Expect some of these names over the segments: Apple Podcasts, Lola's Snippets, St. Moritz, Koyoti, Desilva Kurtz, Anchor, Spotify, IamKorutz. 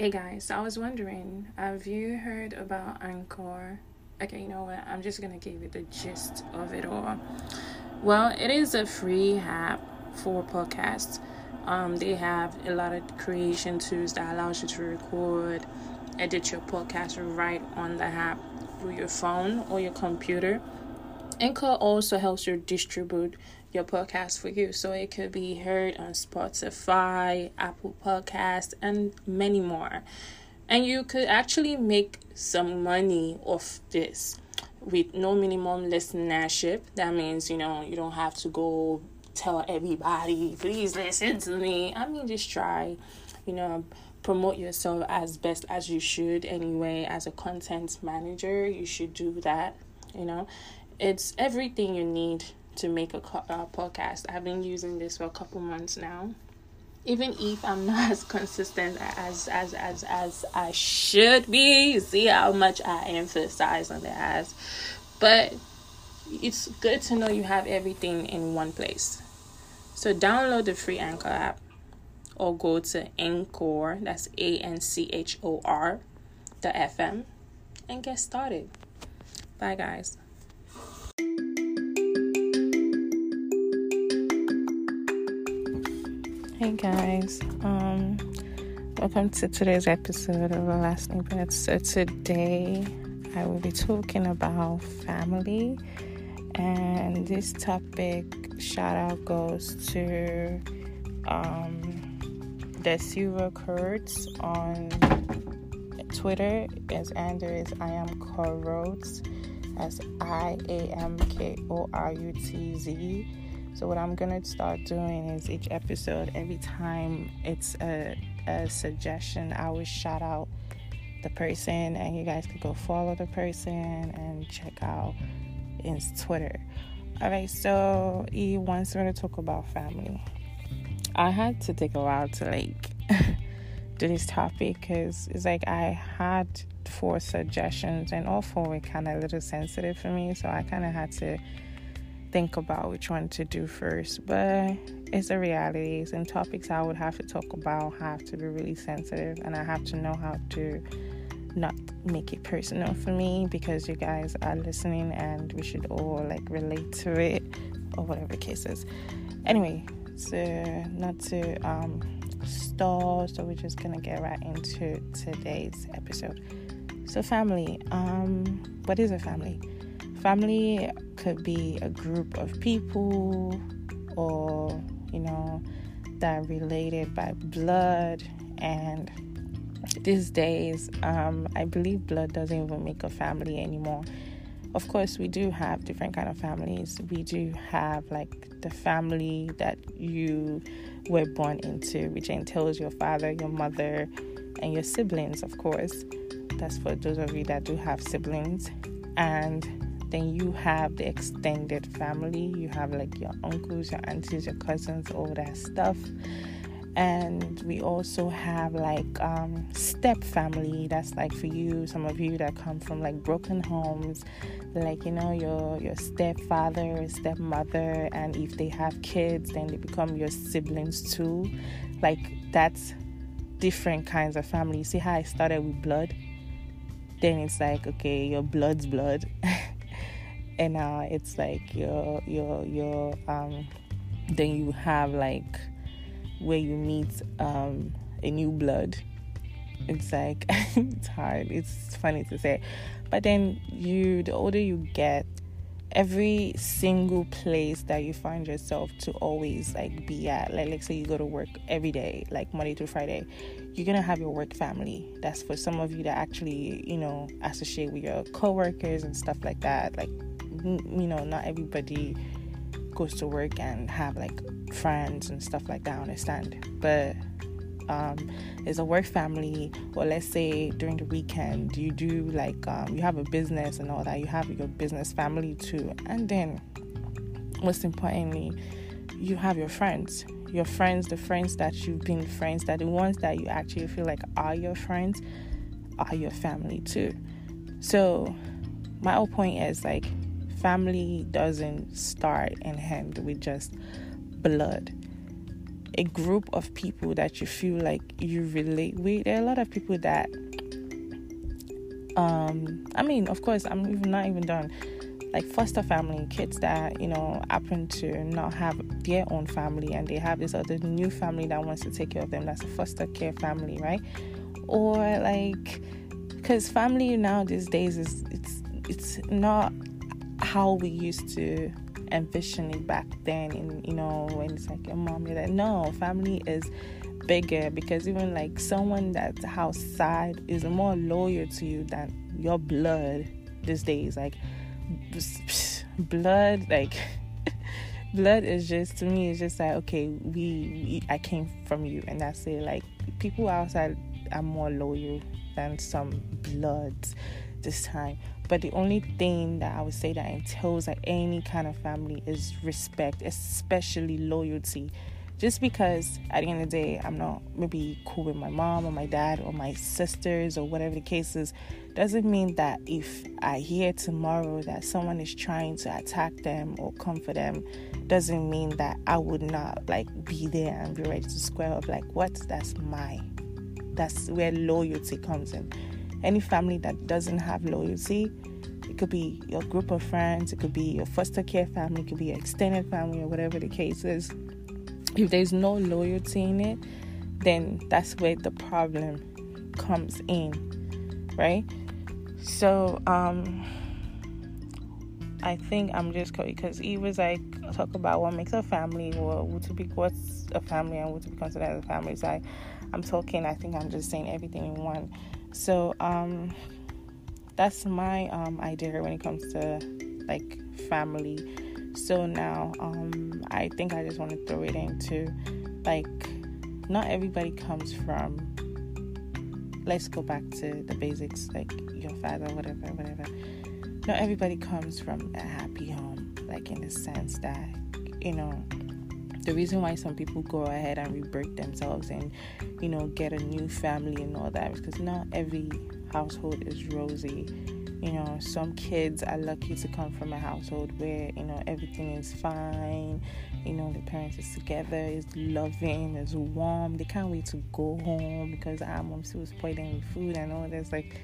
Hey guys, I was wondering, have you heard about Anchor? Okay, you know what? I'm just gonna give you the gist of it all. Well, it is a free app for podcasts. They have a lot of creation tools that allows you to record, edit your podcast right on the app through your phone or your computer. Anchor also helps you distribute your podcast for you, so it could be heard on Spotify, Apple Podcasts, and many more. And you could actually make some money off this with no minimum listenership. That means, you don't have to go tell everybody, please listen to me. I mean, just try, promote yourself as best as you should anyway. As a content manager, you should do that, It's everything you need to make a podcast. I've been using this for a couple months now. Even if I'm not as consistent as I should be, you see how much I emphasize on the as. But it's good to know you have everything in one place. So download the free Anchor app or go to Anchor, that's ANCHOR.FM, and get started. Bye, guys. Hey guys, welcome to today's episode of Lola's Snippets. So today I will be talking about family, and this topic shout out goes to Desilva Kurtz on Twitter. His handle is IamKorutz, as IamKorutz. So what I'm going to start doing is each episode, every time it's a suggestion, I will shout out the person, and you guys could go follow the person and check out his Twitter. All right, so he wants me to talk about family. I had to take a while to do this topic because it's I had 4 suggestions, and all 4 were kind of a little sensitive for me, so I kind of had to think about which one to do first. But it's a reality. Some topics I would have to talk about have to be really sensitive, and I have to know how to not make it personal for me, because you guys are listening and we should all relate to it, or whatever the case is. Anyway, so not to stall, so we're just gonna get right into today's episode. So family, what is a family? Family could be a group of people, or that are related by blood. And these days, I believe blood doesn't even make a family anymore. Of course, we do have different kind of families. We do have the family that you were born into, which entails your father, your mother, and your siblings. Of course, that's for those of you that do have siblings. And then you have the extended family. You have your uncles, your aunties, your cousins, all that stuff. And we also have step family. That's for you, some of you that come from broken homes, your stepfather, stepmother, and if they have kids, then they become your siblings too. That's different kinds of family. See how I started with blood? Then it's okay, your blood's blood. And now it's then you have where you meet a new blood. It's it's hard. It's funny to say, but then the older you get, every single place that you find yourself to always be at, say you go to work every day, Monday through Friday, you're gonna have your work family. That's for some of you that actually associate with your co-workers and stuff like that. Not everybody goes to work and have friends and stuff like that, I understand. But there's a work family, or let's say during the weekend you do you have a business and all that, you have your business family too. And then most importantly, you have your friends, the friends that you've been friends, that the ones that you actually feel are your friends, are your family too. So my whole point is family doesn't start and end with just blood. a group of people that you feel like you relate with. There are a lot of people that I mean, of course, I'm even not even done, like foster family, kids that, you know, happen to not have their own family and they have this other new family that wants to take care of them. That's a foster care family, right? Or like, because family now these days is it's not how we used to envision it back then. And you know, when it's like your mom, you're like, no, family is bigger, because even like someone that's outside is more loyal to you than your blood these days. Like blood, like blood is just, to me, it's just like, okay, I came from you and that's it. Like people outside are more loyal than some bloods this time. But the only thing that I would say that entails like any kind of family is respect, especially loyalty. Just because at the end of the day, I'm not maybe cool with my mom or my dad or my sisters or whatever the case is, doesn't mean that if I hear tomorrow that someone is trying to attack them or come for them, doesn't mean that I would not like be there and be ready to square up. Like what? That's where loyalty comes in. Any family that doesn't have loyalty, it could be your group of friends, it could be your foster care family, it could be your extended family or whatever the case is. If there's no loyalty in it, then that's where the problem comes in, right? So, I think I'm just, because he was like, talk about what makes a family, or what's a family and what to be considered as a family. So I think I'm just saying everything in one. So, that's my idea when it comes to like family. So now, I think I just want to throw it into, like, not everybody comes from, let's go back to the basics, like your father, whatever. Not everybody comes from a happy home, like in the sense that, you know, the reason why some people go ahead and rebirth themselves and, you know, get a new family and all that is because not every household is rosy. You know, some kids are lucky to come from a household where, you know, everything is fine. You know, the parents is together, is loving, is warm. They can't wait to go home because our mom still spoiling with food and all this. Like,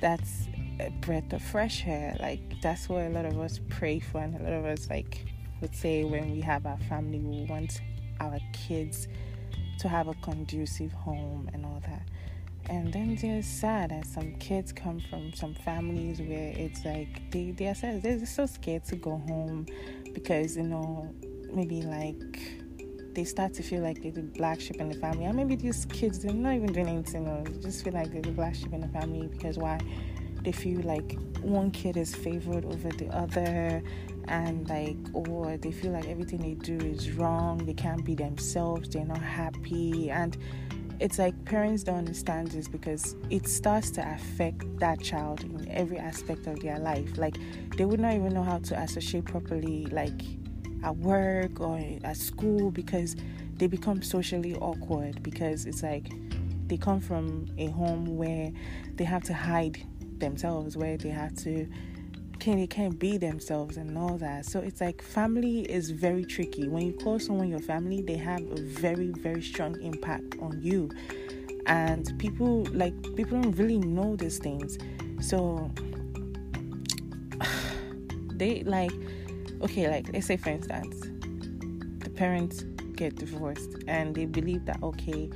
that's a breath of fresh air. Like, that's what a lot of us pray for. And a lot of us, like, would say when we have our family, we want our kids to have a conducive home and all that. And then they're sad, and some kids come from some families where it's like they are sad. They're so scared to go home because, you know, maybe like they start to feel like they're the black sheep in the family. And maybe these kids, they're not even doing anything, or they just feel like they're the black sheep in the family because why? They feel like one kid is favored over the other, and like, or they feel like everything they do is wrong. They can't be themselves. They're not happy. And it's like parents don't understand this because it starts to affect that child in every aspect of their life. Like they would not even know how to associate properly, like at work or at school, because they become socially awkward, because it's like they come from a home where they have to hide themselves, where they have to can't be themselves and all that. So it's like family is very tricky. When you call someone your family, they have a very, very strong impact on you. And people don't really know these things. So they like, okay, like let's say for instance, the parents get divorced and they believe that, okay,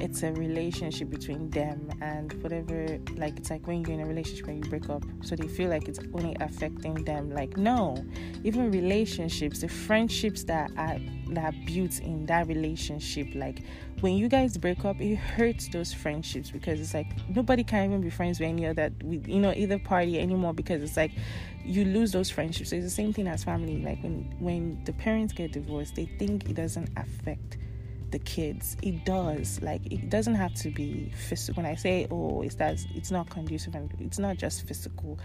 it's a relationship between them and whatever. Like it's like when you're in a relationship and you break up, so they feel like it's only affecting them. Like no, even relationships, the friendships that are built in that relationship, like when you guys break up, it hurts those friendships, because it's like nobody can even be friends with any other, you know, either party anymore, because it's like you lose those friendships. So it's the same thing as family. Like when the parents get divorced, they think it doesn't affect the kids. It does. Like it doesn't have to be physical. When I say it's not conducive, and it's not just physical,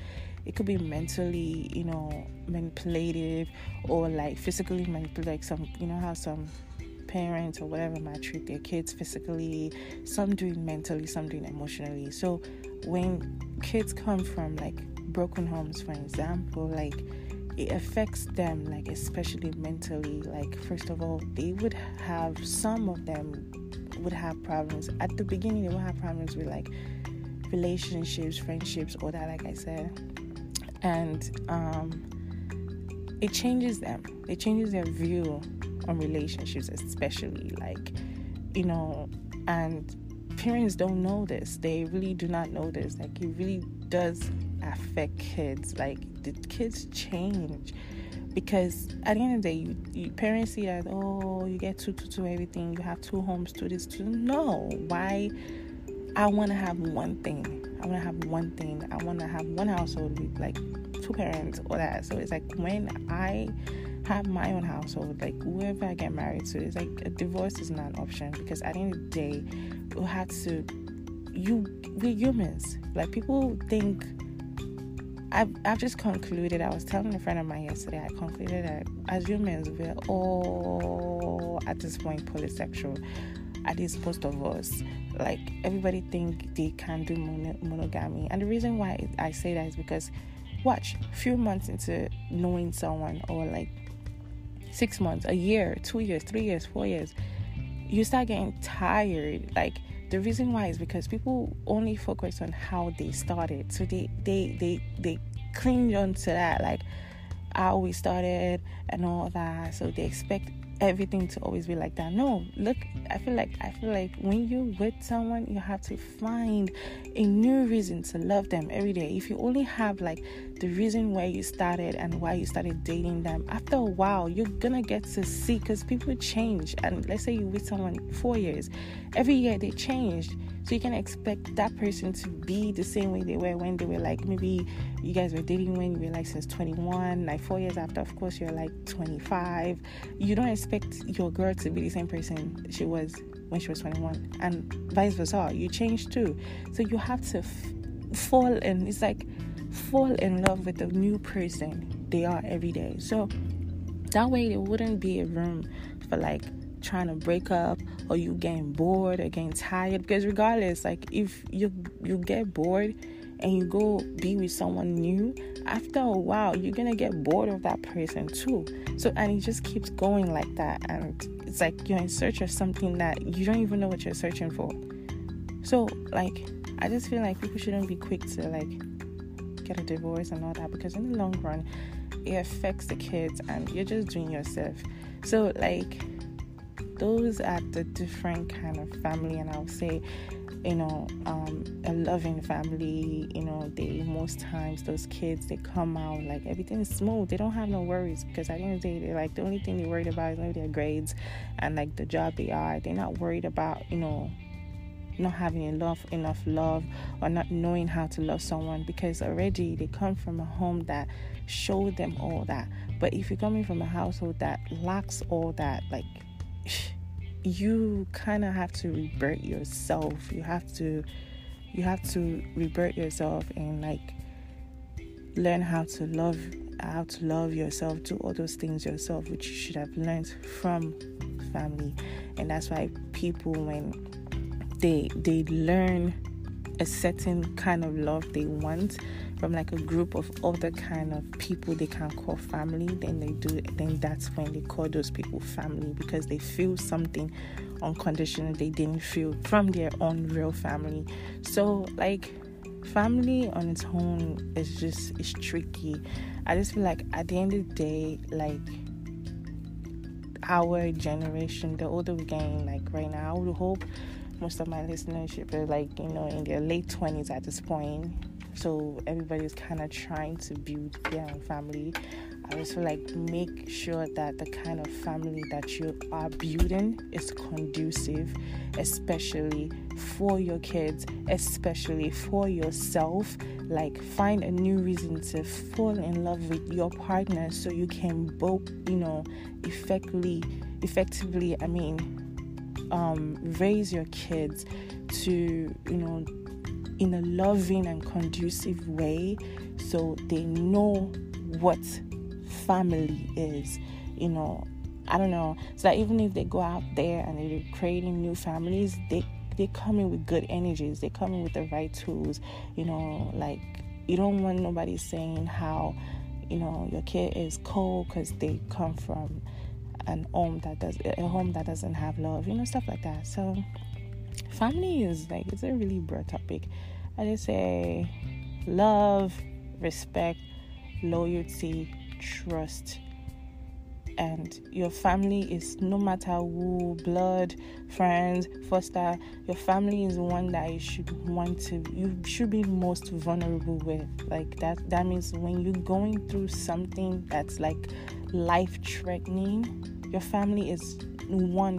it could be mentally, you know, manipulative, or like physically manipulative. Like some, you know how some parents or whatever might treat their kids physically, some do it mentally, some do it emotionally. So when kids come from like broken homes, for example, like it affects them, like especially mentally. Like first of all, they would have, some of them would have problems at the beginning. They would have problems with like relationships, friendships, all that, like I said, and it changes them. It changes their view on relationships, especially, like, you know. And parents don't know this. They really do not know this. Like, it really does affect kids. Like, the kids change, because at the end of the day, you parents see that, oh, you get two everything, you have two homes, two this, two. No, why? I want to have one thing. I want to have one thing. I want to have one household with like two parents or that. So it's like, when I have my own household, like whoever I get married to, it's like a divorce is not an option, because at the end of the day, we'll have to, we're humans. Like, people think, I've just concluded, I was telling a friend of mine yesterday, I concluded that as humans, we're all at this point polysexual. At least most of us, like, everybody think they can do monogamy. And the reason why I say that is because, watch, few months into knowing someone, or like 6 months, a year, 2 years, 3 years, 4 years, you start getting tired. Like, the reason why is because people only focus on how they started. So they cling on to that, like how we started and all that. So they expect everything to always be like that. No, look, I feel like when you're with someone, you have to find a new reason to love them every day. If you only have like the reason where you started and why you started dating them, after a while you're gonna get to see, because people change. And let's say you're with someone 4 years, every year they changed. So you can expect that person to be the same way they were when they were like, maybe you guys were dating when you were like since 21, like 4 years after, of course, you're like 25. You don't expect your girl to be the same person she was when she was 21, and vice versa. You change too. So you have to fall in love with the new person they are every day. So that way there wouldn't be a room for like trying to break up, or you getting bored or getting tired. Because regardless, like, if you get bored and you go be with someone new, after a while you're gonna get bored of that person too. So, and it just keeps going like that, and it's like you're in search of something that you don't even know what you're searching for. So, like, I just feel like people shouldn't be quick to like get a divorce and all that, because in the long run it affects the kids and you're just doing yourself. So, like, those are the different kind of family. And I'll say, you know, a loving family, you know, they, most times those kids, they come out like everything is smooth. They don't have no worries, because at the end of the day, they're like, the only thing they're worried about is maybe their grades and like the job they are. They're not worried about, you know, not having enough love, or not knowing how to love someone, because already they come from a home that showed them all that. But if you're coming from a household that lacks all that, like, you kind of have to rebirth yourself. You have to rebirth yourself and like learn how to love yourself, do all those things yourself, which you should have learned from family. And that's why people, when they learn a certain kind of love they want from like a group of other kind of people they can call family, then that's when they call those people family, because they feel something unconditional they didn't feel from their own real family. So, like, family on its own is tricky. I just feel like at the end of the day, like, our generation, the older we're getting, like right now, I would hope most of my listenership are like, you know, in their late 20s at this point. So everybody's kind of trying to build their own family. I just feel like, make sure that the kind of family that you are building is conducive, especially for your kids, especially for yourself. Like, find a new reason to fall in love with your partner, so you can both, you know, effectively raise your kids to, you know, in a loving and conducive way, so they know what family is, you know. I don't know, so that even if they go out there and they're creating new families, they come in with good energies, they come in with the right tools, you know. Like, you don't want nobody saying how, you know, your kid is cold because they come from a home that doesn't have love, you know, stuff like that. So family is like, it's a really broad topic. I just say love, respect, loyalty, trust. And your family is, no matter who, blood, friends, foster, your family is one that you should be most vulnerable with. Like that means when you're going through something that's like life-threatening, your family is one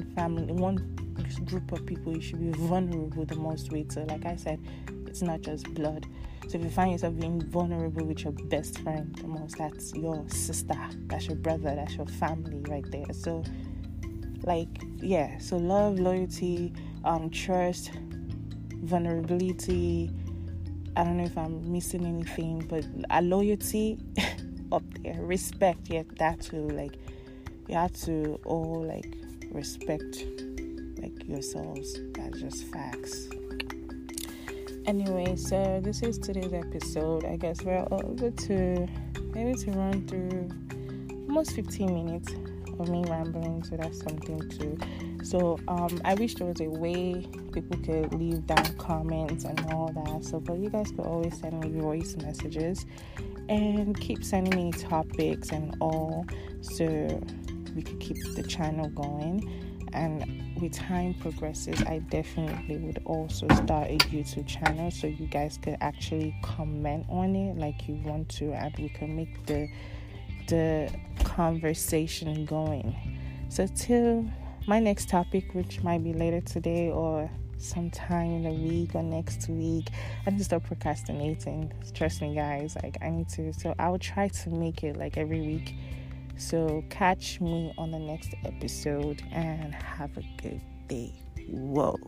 group of people you should be vulnerable the most with. So like I said, it's not just blood. So if you find yourself being vulnerable with your best friend the most, that's your sister, that's your brother, that's your family right there. So like, yeah, so love, loyalty, trust, vulnerability. I don't know if I'm missing anything, but loyalty up there, respect, yeah, that too. Like you have to all like respect like yourselves. That's just facts. Anyway, so this is today's episode. I guess we're over to maybe to run through almost 15 minutes of me rambling, so that's something too. So I wish there was a way people could leave down comments and all that. So, but you guys could always send me voice messages and keep sending me topics and all, so we could keep the channel going. And with time progresses, I definitely would also start a YouTube channel, so you guys could actually comment on it like you want to, and we can make the conversation going. So till my next topic, which might be later today or sometime in the week or next week, I need to stop procrastinating. Trust me, guys, like I need to. So I will try to make it like every week. So catch me on the next episode and have a good day. Whoa.